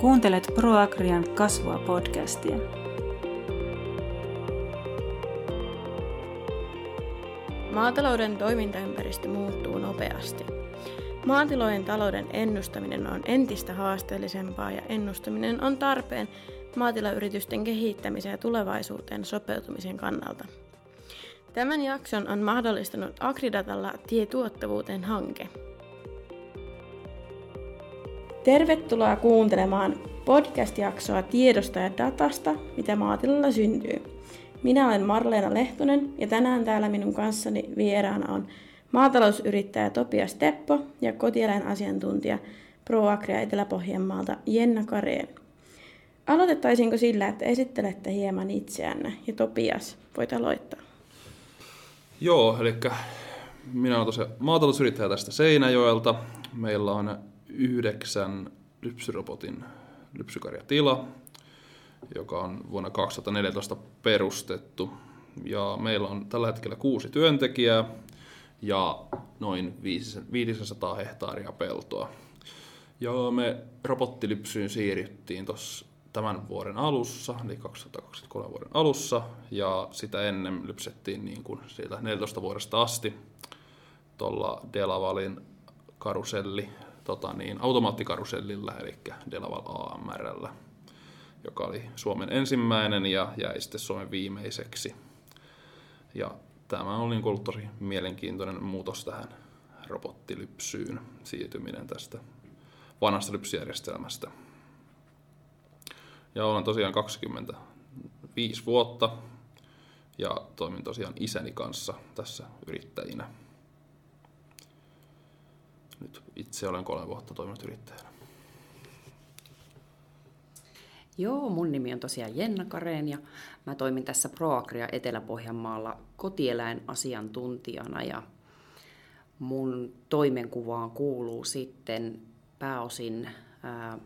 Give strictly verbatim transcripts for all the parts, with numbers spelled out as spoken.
Kuuntelet ProAgrian Kasvua podcastia. Maatalouden toimintaympäristö muuttuu nopeasti. Maatilojen talouden ennustaminen on entistä haasteellisempaa ja ennustaminen on tarpeen maatilayritysten kehittämisen ja tulevaisuuteen sopeutumisen kannalta. Tämän jakson on mahdollistanut Agridatalla tie tuottavuuteen hanke. Tervetuloa kuuntelemaan podcast-jaksoa tiedosta ja datasta, mitä maatilalla syntyy. Minä olen Marleena Lehtonen ja tänään täällä minun kanssani vieraana on maatalousyrittäjä Topias Teppo ja kotieläinasiantuntija ProAgria Etelä-Pohjanmaalta Jenna Karén. Aloitettaisiinko sillä, että esittelette hieman itseänne ja Topias, voit aloittaa. Joo, eli minä olen tosiaan maatalousyrittäjä tästä Seinäjoelta. Meillä on yhdeksän lypsyrobotin lypsykarjatila, joka on vuonna kaksituhattaneljätoista perustettu. Ja meillä on tällä hetkellä kuusi työntekijää ja noin viisisataa hehtaaria peltoa. Ja me robottilypsyyn siirryttiin tuossa tämän vuoden alussa, eli kaksituhattakaksikymmentäkolme vuoden alussa, ja sitä ennen lypsettiin niin kuin siitä neljätoista vuodesta asti tuolla Delavalin karuselli, tota niin, automaattikarusellilla, eli Delaval A M R:llä, joka oli Suomen ensimmäinen ja jäi sitten Suomen viimeiseksi. Ja tämä on niin kuin ollut tosi mielenkiintoinen muutos tähän robottilypsyyn, siirtyminen tästä vanhasta lypsyjärjestelmästä. Ja olen tosiaan kaksikymmentäviisi vuotta ja toimin tosiaan isäni kanssa tässä yrittäjinä. Nyt itse olen kolme vuotta toiminut yrittäjänä. Joo, mun nimi on tosiaan Jenna Karén ja mä toimin tässä ProAgria Etelä-Pohjanmaalla kotieläinasiantuntijana ja mun toimenkuvaan kuuluu sitten pääosin ää,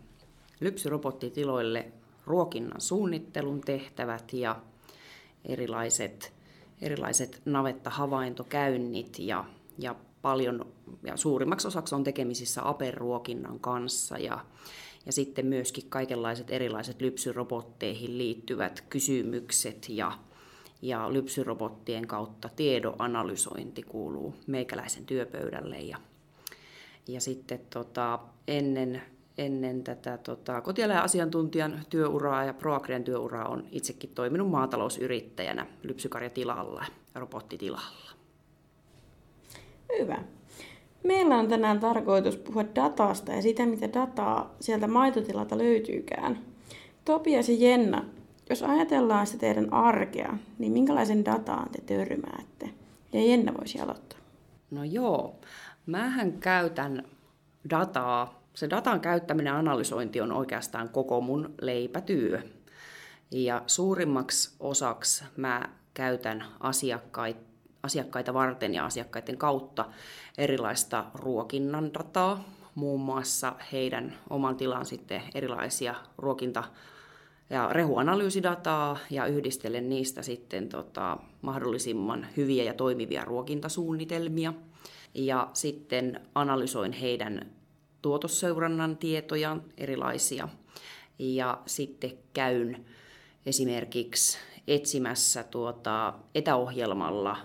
lypsyrobottitiloille ruokinnan suunnittelun tehtävät ja erilaiset, erilaiset navetta-havaintokäynnit ja, ja paljon ja suurimmaksi osaksi on tekemisissä aperruokinnan kanssa ja, ja sitten myöskin kaikenlaiset erilaiset lypsyrobotteihin liittyvät kysymykset ja, ja lypsyrobottien kautta tiedon analysointi kuuluu meikäläisen työpöydälle ja, ja sitten tota, ennen Ennen tätä tota, kotieläinasiantuntijan työuraa ja ProAgrian työuraa on itsekin toiminut maatalousyrittäjänä lypsykarjatilalla ja robottitilalla. Hyvä. Meillä on tänään tarkoitus puhua datasta ja sitä, mitä dataa sieltä maitotilalta löytyykään. Topias ja Jenna, jos ajatellaan sitä teidän arkea, niin minkälaisen dataan te törmäätte? Ja Jenna voisi aloittaa. No joo, mähän käytän dataa. Se datan käyttäminen ja analysointi on oikeastaan koko mun leipätyö. Ja suurimmaksi osaksi mä käytän asiakkaita, asiakkaita varten ja asiakkaiden kautta erilaista ruokinnan dataa, muun muassa heidän oman tilan sitten erilaisia ruokinta- ja rehuanalyysidataa ja yhdistelen niistä sitten tota mahdollisimman hyviä ja toimivia ruokintasuunnitelmia ja sitten analysoin heidän tuotosseurannan tietoja erilaisia ja sitten käyn esimerkiksi etsimässä tuota etäohjelmalla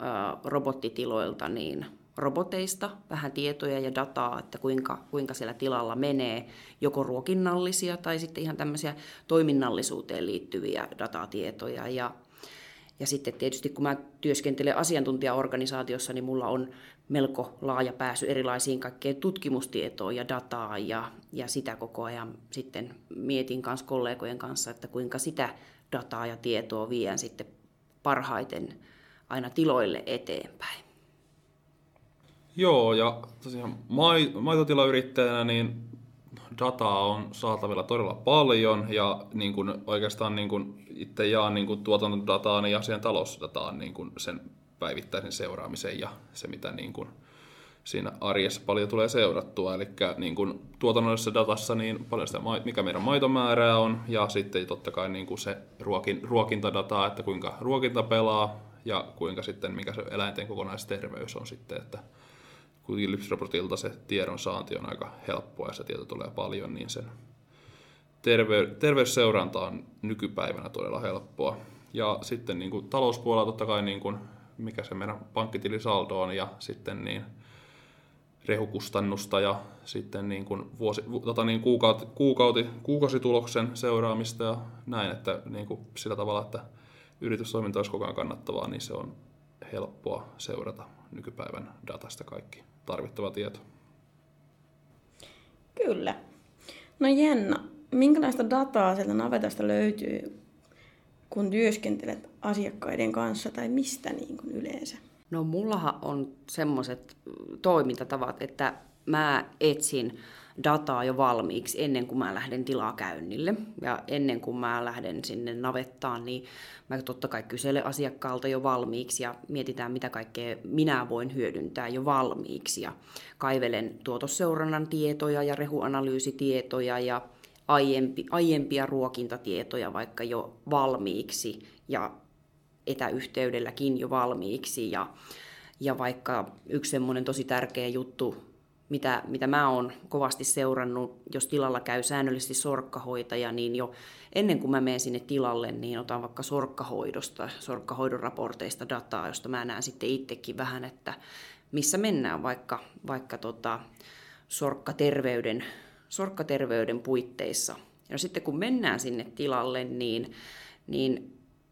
ää, robottitiloilta niin roboteista vähän tietoja ja dataa, että kuinka, kuinka siellä tilalla menee joko ruokinnallisia tai sitten ihan tämmöisiä toiminnallisuuteen liittyviä datatietoja ja Ja sitten tietysti kun mä työskentelen asiantuntijaorganisaatiossa, niin mulla on melko laaja pääsy erilaisiin kaikkeen tutkimustietoon ja dataan ja, ja sitä koko ajan sitten mietin kanssa kollegojen kanssa, että kuinka sitä dataa ja tietoa viedään sitten parhaiten aina tiloille eteenpäin. Joo, ja tosiaan maitotilayrittäjänä niin dataa on saatavilla todella paljon ja niin kun oikeastaan niin kun itse jaan niin kun tuotantodataan ja sen talousdataan niin kun sen päivittäisen seuraamisen ja se mitä niin kun siinä arjessa paljon tulee seurattua. Eli niin kun tuotannollisessa datassa niin paljon sitä, mikä meidän maitomäärää on ja sitten totta kai niin kun se ruokin, ruokintadataa, että kuinka ruokinta pelaa ja kuinka sitten mikä se eläinten kokonaisterveys on sitten, että kuitenkin lypsyrobotilta se tiedon saanti on aika helppoa ja se tieto tulee paljon, niin sen terve, terveysseuranta on nykypäivänä todella helppoa. Ja sitten niin kuin talouspuolella totta kai niin kuin mikä se meidän pankkitilisaldo on ja sitten niin rehukustannusta ja sitten niin kuin vuosi, tota niin kuukauti, kuukauti, kuukausituloksen seuraamista ja näin, että niin kuin sillä tavalla, että yritystoiminta olisi koko ajan kannattavaa, niin se on helppoa seurata nykypäivän datasta kaikki tarvittava tieto. Kyllä. No Jenna, minkälaista dataa sieltä navetasta löytyy, kun työskentelet asiakkaiden kanssa tai mistä niin kuin yleensä? No mullahan on semmoiset toimintatavat, että mä etsin dataa jo valmiiksi ennen kuin mä lähden tilaa käynnille. Ja ennen kuin mä lähden sinne navettaan, niin mä totta kai kyselen asiakkaalta jo valmiiksi ja mietitään, mitä kaikkea minä voin hyödyntää jo valmiiksi. Ja kaivelen tuotosseurannan tietoja ja rehuanalyysitietoja ja aiempi, aiempia ruokintatietoja vaikka jo valmiiksi ja etäyhteydelläkin jo valmiiksi. Ja, ja vaikka yksi semmoinen tosi tärkeä juttu, Mitä, mitä mä oon kovasti seurannut, jos tilalla käy säännöllisesti sorkkahoitaja, niin jo ennen kuin mä menen sinne tilalle, niin otan vaikka sorkkahoidosta, sorkkahoidon raporteista dataa, josta mä näen sitten itsekin vähän, että missä mennään vaikka, vaikka tota sorkkaterveyden, sorkkaterveyden puitteissa. Ja sitten kun mennään sinne tilalle, niin, niin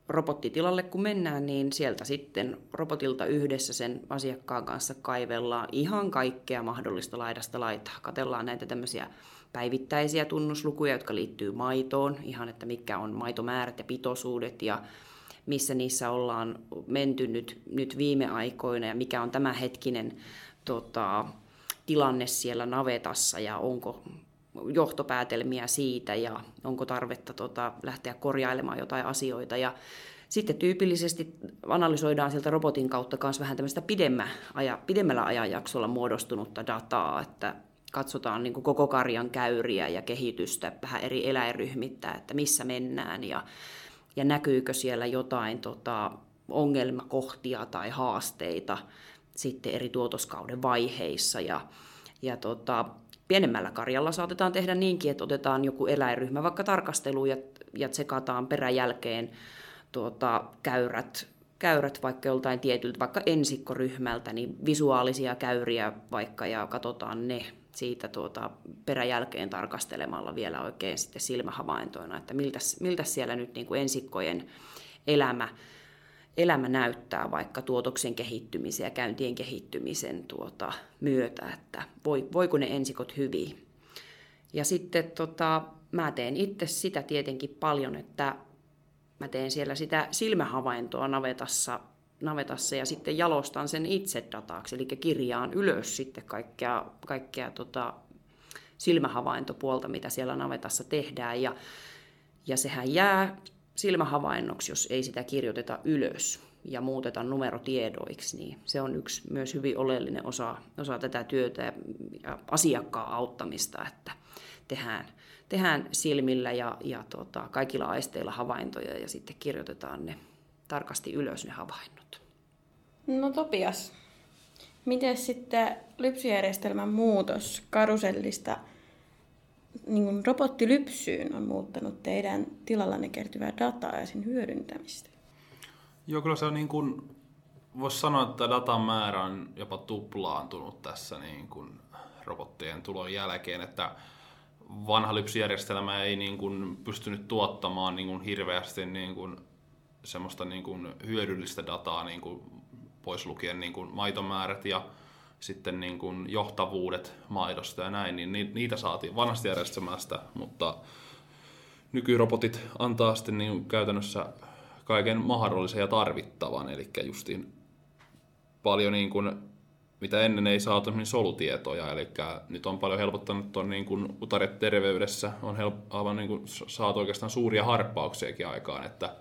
robottitilalle kun mennään, niin sieltä sitten robotilta yhdessä sen asiakkaan kanssa kaivellaan ihan kaikkea mahdollista laidasta laitaa. Katsellaan näitä tämmöisiä päivittäisiä tunnuslukuja, jotka liittyy maitoon, ihan että mitkä on maitomäärät ja pitoisuudet ja missä niissä ollaan menty nyt, nyt viime aikoina ja mikä on tämänhetkinen tota, tilanne siellä navetassa ja onko johtopäätelmiä siitä ja onko tarvetta tota, lähteä korjailemaan jotain asioita. Ja sitten tyypillisesti analysoidaan sieltä robotin kautta myös vähän tämmöistä pidemmä aja, pidemmällä ajanjaksolla muodostunutta dataa, että katsotaan niin kuin koko karjan käyriä ja kehitystä vähän eri eläinryhmittää, että missä mennään ja, ja näkyykö siellä jotain tota, ongelmakohtia tai haasteita sitten eri tuotoskauden vaiheissa ja, ja tota, pienemmällä karjalla saatetaan tehdä niinkin, että otetaan joku eläinryhmä vaikka tarkasteluun ja, ja tsekataan peräjälkeen tuota, käyrät, käyrät vaikka joltain tietyltä, vaikka ensikkoryhmältä, niin visuaalisia käyriä vaikka ja katsotaan ne siitä tuota, peräjälkeen tarkastelemalla vielä oikein sitten silmähavaintoina, että miltä, miltä siellä nyt niin kuin ensikkojen elämä, elämä näyttää vaikka tuotoksen kehittymisen ja käyntien kehittymisen tuota, myötä, että voi, voiko ne ensikot hyvin. Ja sitten tota, mä teen itse sitä tietenkin paljon, että mä teen siellä sitä silmähavaintoa navetassa, navetassa ja sitten jalostan sen itse dataksi, eli kirjaan ylös sitten kaikkea, kaikkea tota, silmähavaintopuolta, mitä siellä navetassa tehdään ja, ja sehän jää silmähavainnoksi, jos ei sitä kirjoiteta ylös ja muuteta numerotiedoiksi, niin se on yksi myös hyvin oleellinen osa, osa tätä työtä ja asiakkaan auttamista, että tehdään, tehdään silmillä ja, ja tota, kaikilla aisteilla havaintoja ja sitten kirjoitetaan ne tarkasti ylös ne havainnot. No Topias, miten sitten lypsyjärjestelmän muutos karusellista niin kuin robottilypsyyn on muuttanut teidän tilallanne kertyvää dataa ja sen hyödyntämistä? Joo, kyllä se on niin kuin, voisi sanoa, että datan määrä on jopa tuplaantunut tässä niin kuin robottien tulon jälkeen, että vanha lypsyjärjestelmä ei niin kuin pystynyt tuottamaan niin kuin hirveästi niin kuin semmoista niin kuin hyödyllistä dataa, niin kuin pois lukien niin kuin maitomäärät ja sitten niin kuin johtavuudet maidosta ja näin, niin niitä saatiin vanhasta järjestelmästä, mutta nykyrobotit antaa sitten niin käytännössä kaiken mahdollisen ja tarvittavan, eli justiin paljon niin kuin, mitä ennen ei saatu niin solutietoja, eli nyt on paljon helpottanut tuon niin kuin utaret terveydessä, on help- aivan niin kuin saatu oikeastaan suuria harppauksiakin aikaan, että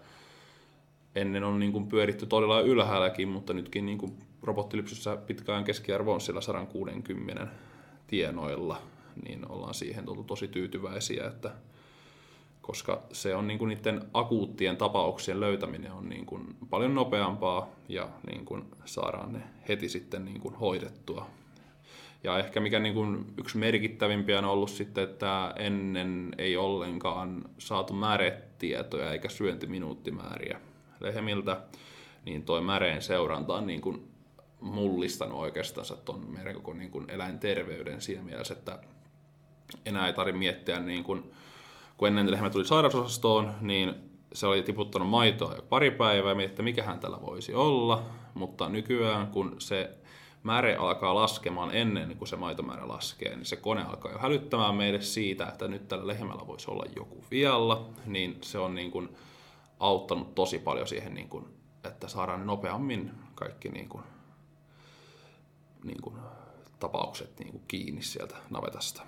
ennen on niin kuin pyöritty todella ylhäälläkin, mutta nytkin niin kuin robottilypsyssä pitkään keskiarvo on siellä sata kuusikymmentä tienoilla, niin ollaan siihen tultu tosi tyytyväisiä, että koska se on niin kuin niiden akuuttien tapauksien löytäminen on niin kuin paljon nopeampaa ja niin kuin saadaan ne heti sitten niin kuin hoidettua. Ja ehkä mikä niin kuin yksi merkittävimpiä on ollut sitten, että ennen ei ollenkaan saatu märetietoja eikä syöntiminuuttimääriä lehmiltä, niin toi märeen seuranta on niin kuin mullistanut oikeastaan tuon meidän koko niin kuin eläinterveyden siinä mielessä, että enää ei tarvitse miettiä, niin kuin, kun ennen lehmä tuli sairausosastoon, niin se oli tiputtanut maitoa jo pari päivää ja mietti, että mikähän tällä voisi olla, mutta nykyään kun se märe alkaa laskemaan ennen kuin se maitomäärä laskee, niin se kone alkaa jo hälyttämään meille siitä, että nyt tällä lehmällä voisi olla joku vialla, niin se on niin kuin auttanut tosi paljon siihen, niin kuin, että saadaan nopeammin kaikki niin kuin, niin kuin tapaukset niin kuin kiinni sieltä navetasta.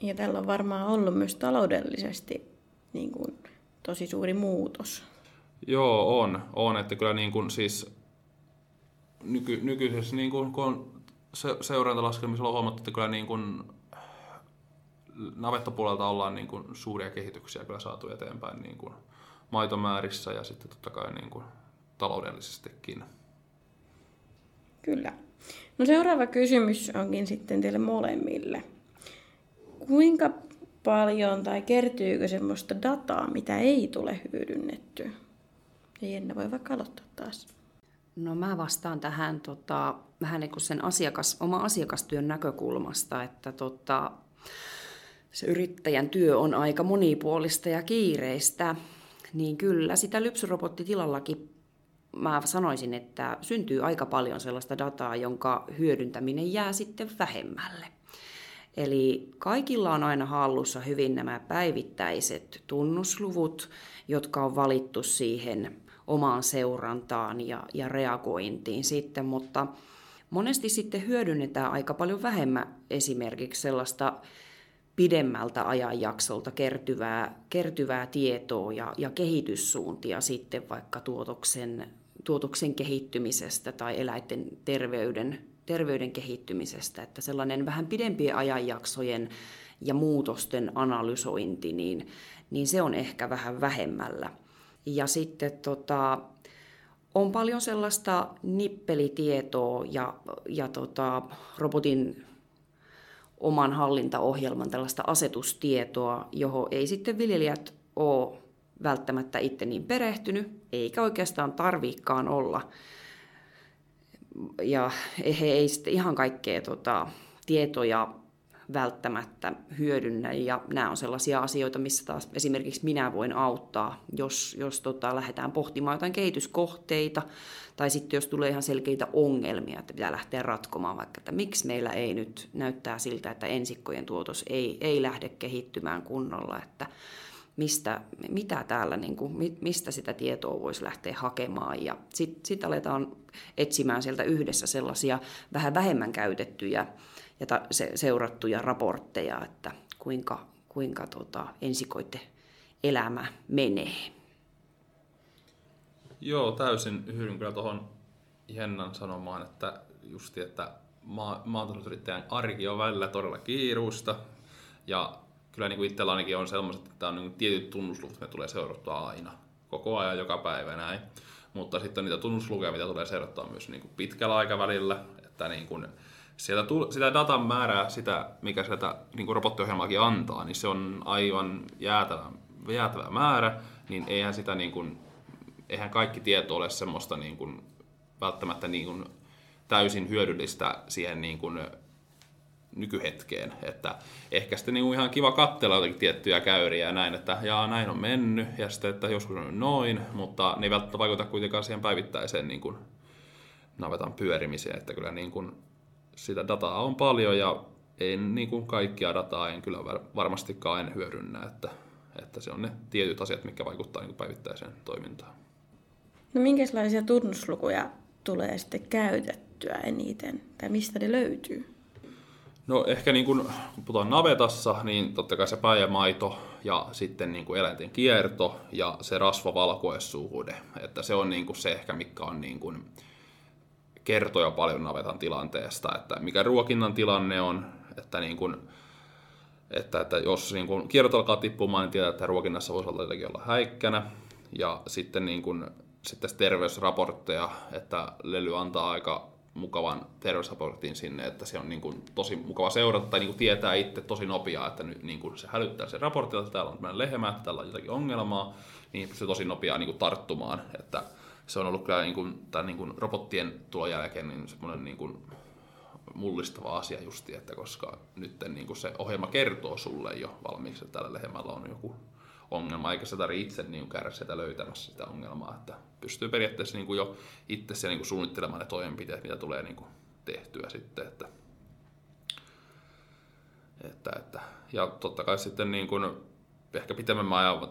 Ja tällä on varmaan ollut myös taloudellisesti niin kuin tosi suuri muutos. Joo, on. on että kyllä niin kuin siis Nyky, nykyisessä niin kun, kun on se, seurantalaskelmissa on huomattu, että kyllä niin kun, navettapuolelta ollaan niin kun, suuria kehityksiä kyllä saatu eteenpäin niin kun, maitomäärissä ja sitten totta kai niin kun, taloudellisestikin. Kyllä. No seuraava kysymys onkin sitten teille molemmille. Kuinka paljon tai kertyykö semmoista dataa, mitä ei tule hyödynnettyä? Ja Jenna voi vaikka aloittaa taas. No mä vastaan tähän tota, vähän niin kuin sen asiakas, oman asiakastyön näkökulmasta, että tota, se yrittäjän työ on aika monipuolista ja kiireistä, niin kyllä sitä lypsyrobottitilallakin mä sanoisin, että syntyy aika paljon sellaista dataa, jonka hyödyntäminen jää sitten vähemmälle. Eli kaikilla on aina hallussa hyvin nämä päivittäiset tunnusluvut, jotka on valittu siihen omaan seurantaan ja, ja reagointiin sitten, mutta monesti sitten hyödynnetään aika paljon vähemmän esimerkiksi sellaista pidemmältä ajanjaksolta kertyvää, kertyvää tietoa ja, ja kehityssuuntia sitten vaikka tuotoksen, tuotoksen kehittymisestä tai eläinten terveyden, terveyden kehittymisestä, että sellainen vähän pidempien ajanjaksojen ja muutosten analysointi, niin, niin se on ehkä vähän vähemmällä. Ja sitten tota, on paljon sellaista nippelitietoa ja, ja tota, robotin oman hallintaohjelman tällaista asetustietoa, johon ei sitten viljelijät ole välttämättä itse niin perehtynyt, eikä oikeastaan tarviikaan olla. Ja he ei sitten ihan kaikkea tota, tietoja välttämättä hyödynnä, ja nämä on sellaisia asioita, missä taas esimerkiksi minä voin auttaa, jos, jos tota, lähdetään pohtimaan jotain kehityskohteita, tai sitten jos tulee ihan selkeitä ongelmia, että pitää lähteä ratkomaan vaikka, että miksi meillä ei nyt näyttää siltä, että ensikkojen tuotos ei, ei lähde kehittymään kunnolla, että mistä, mitä täällä, niin kuin, mistä sitä tietoa voisi lähteä hakemaan, ja sitten sit aletaan etsimään sieltä yhdessä sellaisia vähän vähemmän käytettyjä ja ta, se, seurattuja raportteja, että kuinka, kuinka tota, ensikoiden elämä menee. Joo, täysin yhdyn kyllä tuohon Jennan sanomaan, että justi, että ma- maatalousyrittäjän arki on välillä todella kiiruista, ja kyllä niin kuin itsellä ainakin on sellaiset, että on niin tietyt tunnusluvut, mitä tulee seurattua aina, koko ajan, joka päivä näin, mutta sitten on niitä tunnuslukuja, mitä tulee seurattua myös niin kuin pitkällä aikavälillä, että niin kuin Sieltä tu- sitä datan määrää, sitä, mikä sieltä niin kuin robottiohjelmaakin antaa, niin se on aivan jäätävä, jäätävä määrä, niin eihän, sitä, niin kuin, eihän kaikki tieto ole semmoista niin kuin, välttämättä niin kuin, täysin hyödyllistä siihen niin kuin, nykyhetkeen. Että ehkä sitten niin kuin, ihan kiva katsella jotakin tiettyjä käyriä ja näin, että jaa, näin on mennyt ja sitten, että joskus on noin, mutta ne ei välttämättä vaikuta kuitenkaan siihen päivittäiseen niin kuin, navetan pyörimiseen, että kyllä niin kuin, sitä dataa on paljon ja en niin kuin kaikkia dataa en kyllä varmastikaan en hyödynnä, että, että se on ne tietyt asiat, mitkä vaikuttaa niin kuin päivittäiseen toimintaan. No minkälaisia tunnuslukuja tulee sitten käytettyä eniten, tai mistä ne löytyy? No ehkä niin kuin, kun puhutaan navetassa, niin totta kai se päijämaito ja sitten niin kuin eläinten kierto ja se rasvavalkuaissuhde, että se on niin kuin se ehkä, mikä on niin kuin kertoja paljon navetan tilanteesta, että mikä ruokinnan tilanne on, että, niin kun, että, että jos niin kun kierrot alkaa tippumaan, niin tiedetään, että ruokinnassa voisi olla jotakin olla häikkänä. Ja sitten, niin kun, sitten terveysraportteja, että Lely antaa aika mukavan terveysraportin sinne, että se on niin kuin tosi mukava seurata tai niin kuin tietää itse tosi nopeaa, että niin kuin se hälyttää se raportti, että täällä on tämmöinen lehmä, että täällä on jotakin ongelmaa, niin pystyy tosi nopeaa niin kuin tarttumaan. Että se on ollut kyllä niin kuin, tämän niin kuin robottien tulon jälkeen niin semmoinen niin kuin mullistava asia justi, että koska nyt niin kuin se ohjelma kertoo sulle jo valmiiksi, että tällä lehmällä on joku ongelma, eikä se tarvitse itse niin kärsiä löytämässä sitä ongelmaa, että pystyy periaatteessa niin kuin jo itse siellä niin kuin suunnittelemaan ne toimenpiteet, mitä tulee niin kuin tehtyä sitten. Että, että, että. Ja totta kai sitten niin kuin ehkä pitemmän ajan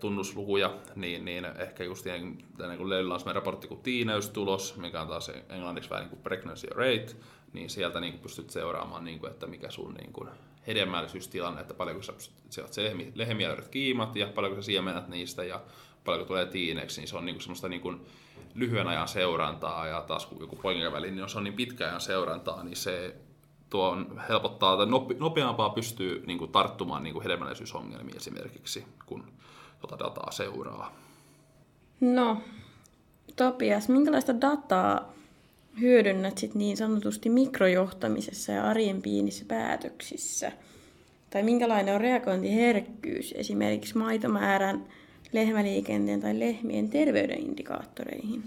tunnuslukuja, niin, niin ehkä just niin, niin kuin Lelyllä on sellainen raportti kuin tiineystulos, mikä on taas englanniksi vähän niin kuin pregnancy rate, niin sieltä niin kuin pystyt seuraamaan, niin kuin, että mikä sun niin kuin hedelmällisyystilanne, että paljonko sä sieltä lehmiä löydät kiimat ja paljonko sä siemenät niistä ja paljonko tulee tiineeksi, niin se on niinku semmoista niinku lyhyen ajan seurantaa ja taas kun joku poikinkaväli, niin jos on niin pitkän ajan seurantaa, niin se tuo on helpottaa, että nopeampaa pystyy niinku tarttumaan niinku hedelmällisyysongelmiin esimerkiksi, kun tuota dataa seuraa. No, Topias, minkälaista dataa hyödynnät sit niin sanotusti mikrojohtamisessa ja arjen pienissä päätöksissä? Tai minkälainen on reagointiherkkyys esimerkiksi maitomäärän, lehmäliikenteen tai lehmien terveyden indikaattoreihin?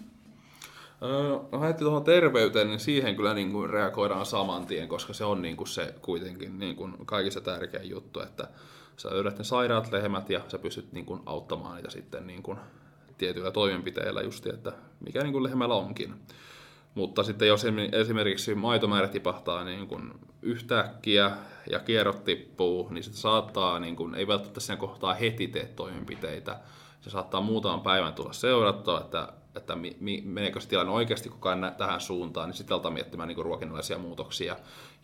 No, lähdettiin tuohon terveyteen, niin siihen kyllä niin kuin reagoidaan saman tien, koska se on niin kuin se kuitenkin niin kuin kaikista tärkein juttu, että sä löydät ne sairaat lehmät ja sä pystyt niin kuin auttamaan niitä sitten niin kuin tietyillä toimenpiteillä justi, että mikä niin kuin lehmällä onkin. Mutta sitten jos esimerkiksi maitomäärä tipahtaa niin kuin yhtäkkiä ja kierrot tippuu, niin sitten saattaa, niin kuin, ei välttämättä siinä kohtaa heti tee toimenpiteitä. Se saattaa muutaman päivän tulla seurattua, että, että mi, mi, meneekö se tilanne oikeasti koko ajan tähän suuntaan, niin sitten aletaan miettimään niin kuin ruokinnallisia muutoksia.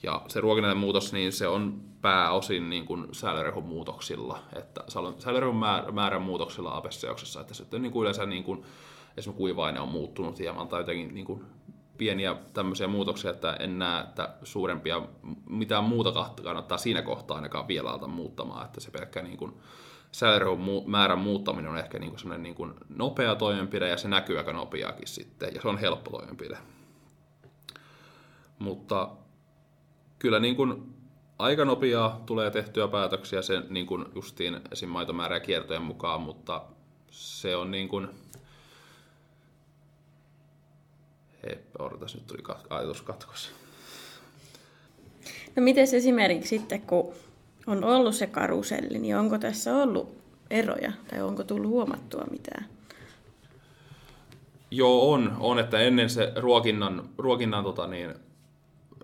Ja se ruokinnallinen muutos, niin se on pääosin niin kuin säilörehun muutoksilla, että säilörehun määrän, määrän muutoksilla aapesseoksessa, että sitten niin kuin yleensä niin kuin, esimerkiksi kuivaine on muuttunut hieman tai jotenkin niin kuin pieniä tämmöisiä muutoksia, että en näe, että suurempia mitään muuta kannattaa siinä kohtaa ainakaan vielä alta muuttamaan, että se pelkkä niin kuin säilörehun määrän muuttaminen on ehkä niin kuin semmoinen niin kuin nopea toimenpide ja se näkyy aika nopeakin sitten ja se on helppo toimenpide. Mutta kyllä niin kuin aika nopeaa tulee tehtyä päätöksiä sen niin kuin justiin esim. Maitomäärä ja kiertojen mukaan, mutta se on niin kuin Heppä, odotas, nyt tuli ajatus katkossa. No mites esimerkiksi sitten, kun on ollut se karuselli, niin onko tässä ollut eroja tai onko tullut huomattua mitään? Joo, on. On, että ennen se ruokinnan, ruokinnan tota niin,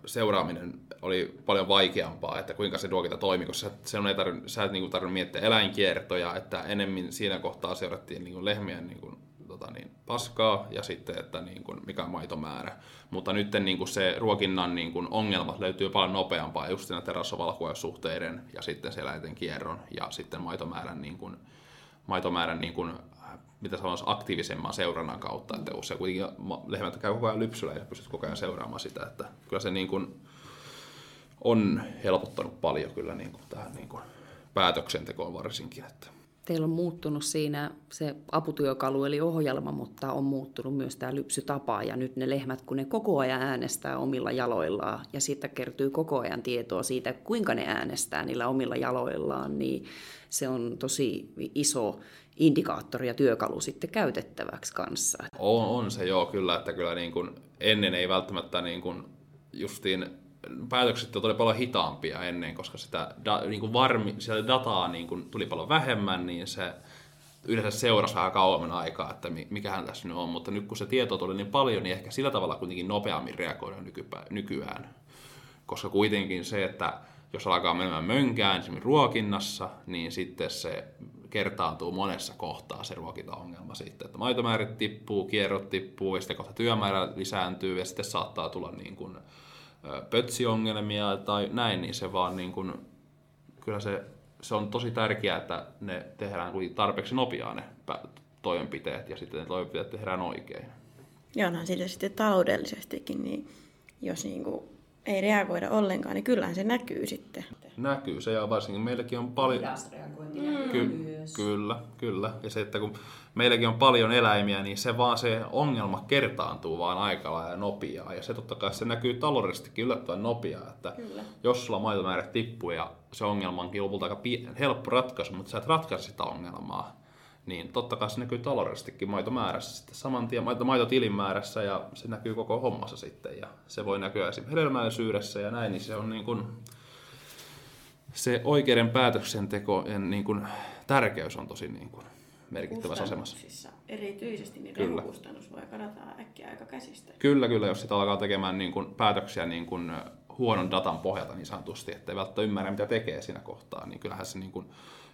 seuraaminen oli paljon vaikeampaa, että kuinka se ruokinta toimi, koska sä, ei tarvin, sä et niin kuin tarvinnut miettiä eläinkiertoja, että enemmän siinä kohtaa seurattiin niin kuin lehmien niin kuin, Tota niin, paskaa ja sitten, että niin kuin, mikä on maitomäärä. Mutta nyt niin kuin se ruokinnan niin kuin ongelmat löytyy paljon nopeampaa just siinä terassovalkuaissuhteiden ja sitten se eläinten kierron ja sitten maitomäärän, niin kuin, maitomäärän niin kuin, mitä sanoisi, aktiivisemman seurannan kautta. Että usein kuitenkin lehmät käy koko ajan lypsyllä ja pystyt koko ajan seuraamaan sitä. Että kyllä se niin kuin on helpottanut paljon kyllä niin kuin tähän niin kuin päätöksentekoon varsinkin. Että teillä on muuttunut siinä se aputyökalu eli ohjelma, mutta on muuttunut myös tämä lypsytapa ja nyt ne lehmät, kun ne koko ajan äänestää omilla jaloillaan ja siitä kertyy koko ajan tietoa siitä, kuinka ne äänestää niillä omilla jaloillaan, niin se on tosi iso indikaattori ja työkalu sitten käytettäväksi kanssa. On, on se joo kyllä, että kyllä niin kuin ennen ei välttämättä niin kuin justiin päätökset tuli paljon hitaampia ennen, koska sitä, da, niin kuin varmi, sitä dataa niin kuin tuli paljon vähemmän, niin se yleensä seurasi vähän kauemmin aikaa, että mikähän tässä nyt on. Mutta nyt kun se tieto tuli niin paljon, niin ehkä sillä tavalla kuitenkin nopeammin reagoidaan nykyään. Koska kuitenkin se, että jos alkaa menemään mönkään esimerkiksi ruokinnassa, niin sitten se kertaantuu monessa kohtaa se ruokintaongelma sitten. Että maitomäärit tippuu, kierrot tippuu ja sitten kohta työmäärä lisääntyy ja sitten saattaa tulla niin kuin pötsiongelmia tai näin, niin se vaan niin kuin, kyllä se, se on tosi tärkeää, että ne tehdään tarpeeksi nopeaa ne toimenpiteet ja sitten ne toimenpiteet tehdään oikein. Ja onhan siitä sitten taloudellisestikin, niin jos niin kuin ei reagoida ollenkaan, niin kyllähän se näkyy sitten. Näkyy se ja varsinkin meilläkin on paljon. Hidas reagointi näkyy. myös. Kyllä, kyllä. Ja se, että kun meilläkin on paljon eläimiä, niin se vaan se ongelma kertaantuu vaan aikaa ja nopeaa. Ja se totta kai se näkyy taloudellisestikin yllättävän nopeaa, että kyllä. Jos sulla maitomäärä tippuu ja se ongelma onkin lopulta aika helppo ratkaisu, mutta sä et ratkaise sitä ongelmaa, niin totta kai se näkyy taloudellisestikin maitomäärässä sitten saman tien, maitotilin määrässä, ja se näkyy koko hommassa sitten. Ja se voi näkyä esimerkiksi hedelmällisyydessä ja näin, niin se on niin kuin se oikeiden päätöksentekojen niin kuin tärkeys on tosi niin kuin merkittävässä asemassa. Erityisesti niin remukustannus voi kadata äkkiä aika käsistä. Kyllä, kyllä, jos sitä alkaa tekemään niin kuin päätöksiä niin kuin huonon datan pohjalta niin sanotusti, ettei välttämättä ymmärrä mitä tekee siinä kohtaa, niin kyllähän se niin kuin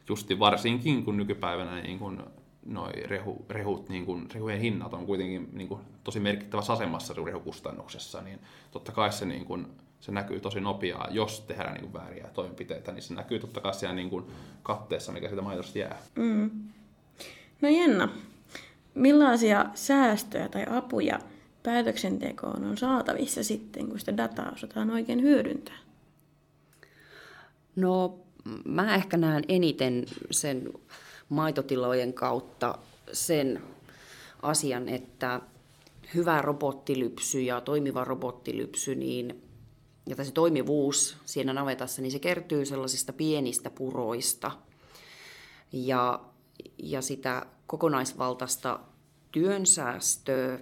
justi varsinkin kun nykypäivänä niin kun noi rehu, rehut, niin kun, rehujen hinnat on kuitenkin niin kun, tosi merkittävässä asemassa rehukustannuksessa, niin totta kai se, niin kun, se näkyy tosi nopeaa, jos tehdään niin kun, vääriä toimenpiteitä, niin se näkyy totta kai siellä niin kun, katteessa, mikä siitä maitosta jää. Mm. No Jenna, millaisia säästöjä tai apuja päätöksentekoon on saatavissa sitten, kun sitä dataa osataan oikein hyödyntää? No... Mä ehkä näen eniten sen maitotilojen kautta sen asian, että hyvä robottilypsy ja toimiva robottilypsy, niin, ja se toimivuus siinä navetassa, niin se kertyy sellaisista pienistä puroista ja, ja sitä kokonaisvaltaista työnsäästöä,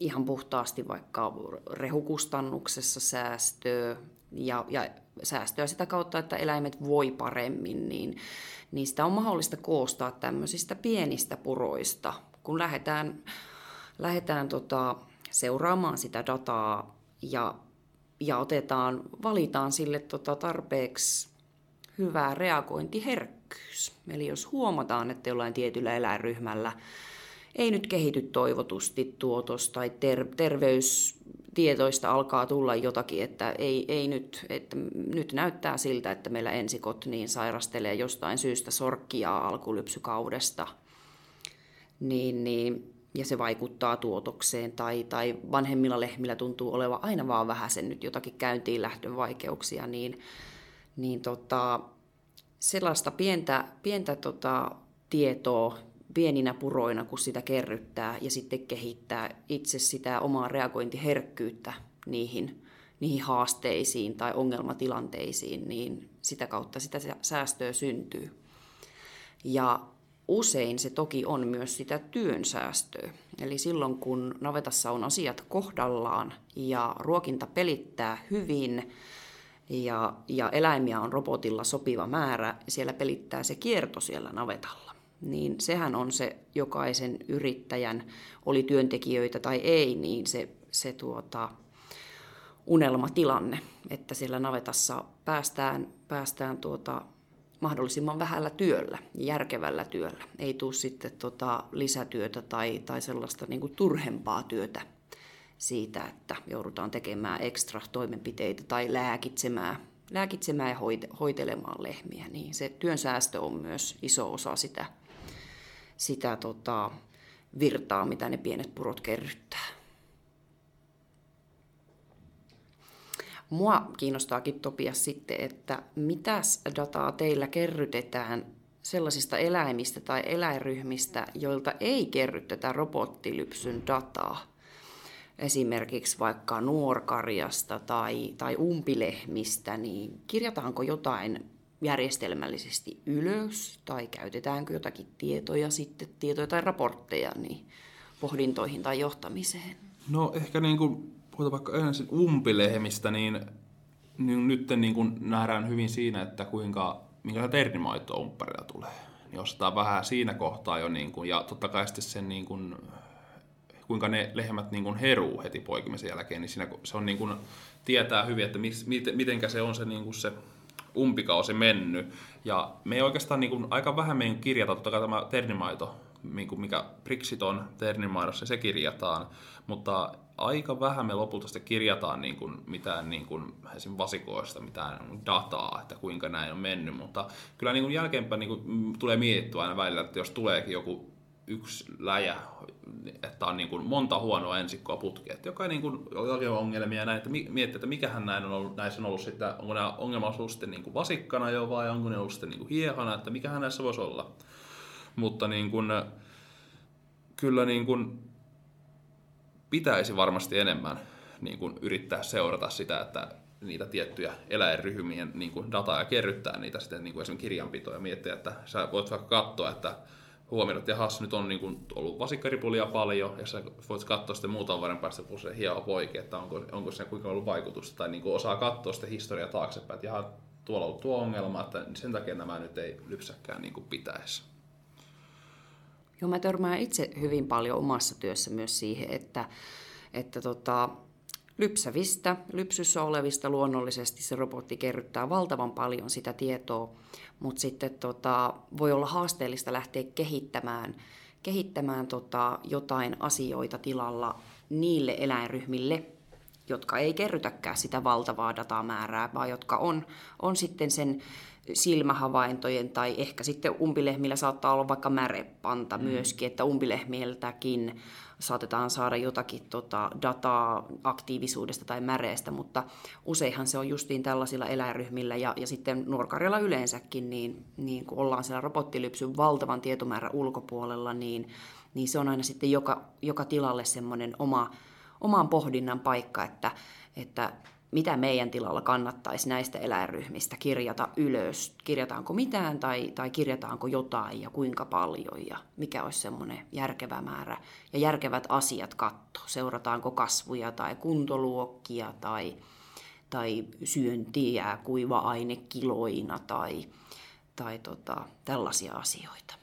ihan puhtaasti vaikka rehukustannuksessa säästöä ja, ja säästöä sitä kautta, että eläimet voi paremmin, niin niistä on mahdollista koostaa tämmöisistä pienistä puroista. Kun lähdetään, lähdetään tota, seuraamaan sitä dataa ja, ja otetaan, valitaan sille tota, tarpeeksi hyvä reagointiherkkyys. Eli jos huomataan, että jollain tietyllä eläinryhmällä ei nyt kehity toivotusti tuotos tai ter- terveys... tietoista alkaa tulla jotakin, että ei, ei nyt, että nyt näyttää siltä, että meillä ensikot niin sairastelee jostain syystä sorkkia alkulypsykaudesta, niin, niin, ja se vaikuttaa tuotokseen, tai, tai vanhemmilla lehmillä tuntuu olevan aina vaan vähäsen nyt jotakin käyntiin lähdön vaikeuksia, niin, niin tota, sellaista pientä, pientä tota, tietoa, pieninä puroina, kun sitä kerryttää ja sitten kehittää itse sitä omaa reagointiherkkyyttä niihin, niihin haasteisiin tai ongelmatilanteisiin, niin sitä kautta sitä säästöä syntyy. Ja usein se toki on myös sitä työn säästöä. Eli silloin, kun navetassa on asiat kohdallaan ja ruokinta pelittää hyvin ja, ja eläimiä on robotilla sopiva määrä, siellä pelittää se kierto siellä navetalla. Niin sehän on se jokaisen yrittäjän, oli työntekijöitä tai ei, niin se, se tuota, unelmatilanne, että siellä navetassa päästään, päästään tuota, mahdollisimman vähällä työllä, järkevällä työllä. Ei tule sitten tuota, lisätyötä tai, tai sellaista niin kuin turhempaa työtä siitä, että joudutaan tekemään ekstra toimenpiteitä tai lääkitsemään. lääkitsemään ja hoitelemaan lehmiä, niin se työn säästö on myös iso osa sitä, sitä tota virtaa, mitä ne pienet purot kerryttää. Mua kiinnostaakin, Topias, sitten, että mitäs dataa teillä kerrytetään sellaisista eläimistä tai eläinryhmistä, joilta ei kerrytetä robottilypsyn dataa. Esimerkiksi vaikka nuorkarjasta tai, tai umpilehmistä, niin kirjataanko jotain järjestelmällisesti ylös tai käytetäänkö jotakin tietoja, sitten, tietoja tai raportteja niin pohdintoihin tai johtamiseen? No ehkä niin kuin, puhutaan vaikka ensin umpilehmistä, niin, niin nyt niin kuin nähdään hyvin siinä, että kuinka minkälaista ternimaitoa umpparilla tulee. Niin ostetaan vähän siinä kohtaa jo niin kuin, ja totta kai sitten sen niin kuin, kuinka ne lehmät niin kuin heruu heti poikimisen jälkeen, niin siinä se on niin kuin, tietää hyvin, että miten se on se, niin kuin se umpikausi mennyt. Ja me ei oikeastaan niin kuin, aika vähän meidän kirjata, totta kai tämä ternimaito, mikä Brixit on ternimaidossa, se kirjataan, mutta aika vähän me lopulta sitten kirjataan niin kuin, mitään niin kuin, esimerkiksi vasikoista, mitään dataa, että kuinka näin on mennyt, mutta kyllä niin kuin, jälkeenpäin niin kuin, tulee mietittyä aina välillä, että jos tuleekin joku yksi läjä, että on niin kuin monta huonoa ensikkoa putkea. Joka niin kuin oli ongelmia ja näin, että miettii, että mikähän näin on ollut, näissä on ollut sitä, onko nämä ongelma ollut sitten niin kuin vasikkana jo vai onko ne ollut sitten niin kuin hiehana, että mikähän näissä voisi olla. Mutta niin kuin, kyllä niin kuin pitäisi varmasti enemmän niin kuin yrittää seurata sitä, että niitä tiettyjä eläinryhmien niin kuin dataa ja kerryttää niitä sitten niin kuin esimerkiksi kirjanpitoa ja miettiä, että sä voit vaikka katsoa, että huomioon, että jahas, nyt on niin kuin ollut vasikkaripulia paljon, ja sä voit katsoa sitten muutaman vuoden päästä, kun se hieno poiki, että onko, onko se kuinka ollut vaikutusta, tai niin kuin osaa katsoa sitä historiaa taaksepäin, että jaha, tuolla on ollut tuo ongelma, että sen takia nämä nyt ei lypsäkään niin kuin pitäisi. Joo, mä törmään itse hyvin paljon omassa työssä myös siihen, että, että tota, lypsävistä, lypsyssä olevista luonnollisesti se robotti kerryttää valtavan paljon sitä tietoa, mutta sitten tota, voi olla haasteellista lähteä kehittämään, kehittämään tota, jotain asioita tilalla niille eläinryhmille, jotka ei kerrytäkään sitä valtavaa datamäärää, vaan jotka on, on sitten sen silmähavaintojen tai ehkä sitten umpilehmillä saattaa olla vaikka märepanta mm. myöskin, että umpilehmiltäkin saatetaan saada jotakin tota dataa aktiivisuudesta tai märeestä, mutta useinhan se on justiin tällaisilla eläinryhmillä ja, ja sitten nuorkarjalla yleensäkin, niin, niin kun ollaan siellä robottilypsyn valtavan tietomäärän ulkopuolella, niin, niin se on aina sitten joka, joka tilalle semmoinen oma, oman pohdinnan paikka, että, että mitä meidän tilalla kannattaisi näistä eläinryhmistä kirjata ylös, kirjataanko mitään tai, tai kirjataanko jotain ja kuinka paljon ja mikä olisi semmoinen järkevä määrä ja järkevät asiat katsoa, seurataanko kasvuja tai kuntoluokkia tai, tai syöntiä kuiva-ainekiloina tai, tai tota, tällaisia asioita.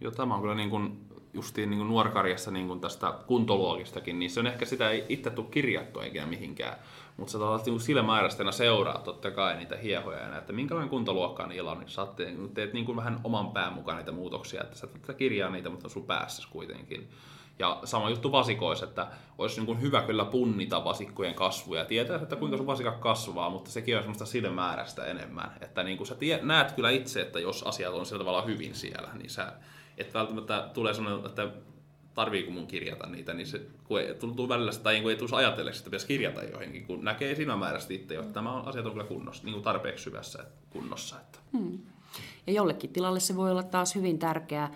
Joo, tämä on kyllä niin kuin justiin niin kuin nuorkarjassa niin kuin tästä kuntoluokistakin, niin se on ehkä sitä ei itse tule kirjattua eikä mihinkään. Mutta sä taas niin silmämääräisenä seuraa totta kai niitä hiehoja ja näitä, minkälainen kuntoluokka niillä on, niin sä teet niin kuin vähän oman pään mukaan niitä muutoksia, että sä et kirjaa niitä, mutta on sun päässäsi kuitenkin. Ja sama juttu vasikoissa, että olisi niin kuin hyvä kyllä punnita vasikkojen kasvuja ja tietää, että kuinka sun vasikka kasvaa, mutta sekin on semmoista silmämääräistä enemmän. Että niin kuin sä tiet, näet kyllä itse, että jos asiat on sillä tavalla hyvin siellä, niin sä et välttämättä tulee sellainen, että tarviiko mun kirjata niitä, niin se kun ei, tuntuu välillä, tai niin kun ei tulisi ajatella, että pitäisi kirjata johonkin, kun näkee silmämääräisesti itse, että tämä on, asiat on kyllä kunnossa, niin kuin tarpeeksi hyvässä kunnossa. Että. Hmm. Ja jollekin tilalle se voi olla taas hyvin tärkeää,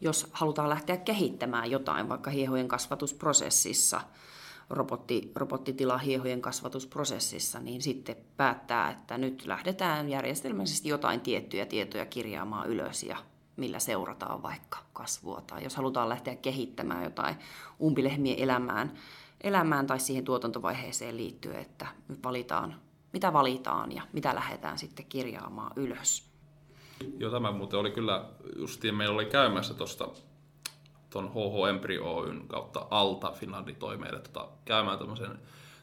jos halutaan lähteä kehittämään jotain, vaikka hiehojen kasvatusprosessissa, robotti, robottitila hiehojen kasvatusprosessissa, niin sitten päättää, että nyt lähdetään järjestelmällisesti jotain tiettyjä tietoja kirjaamaan ylös ja millä seurataan vaikka kasvua, tai jos halutaan lähteä kehittämään jotain umpilehmien elämään, elämään tai siihen tuotantovaiheeseen liittyen, että valitaan, mitä valitaan ja mitä lähdetään sitten kirjaamaan ylös. Joo, tämä muuten oli kyllä, justiin meillä oli käymässä tuosta tuon H H Embryo Oyn kautta ALTA Finlandi toi meille tota, käymään tämmöisen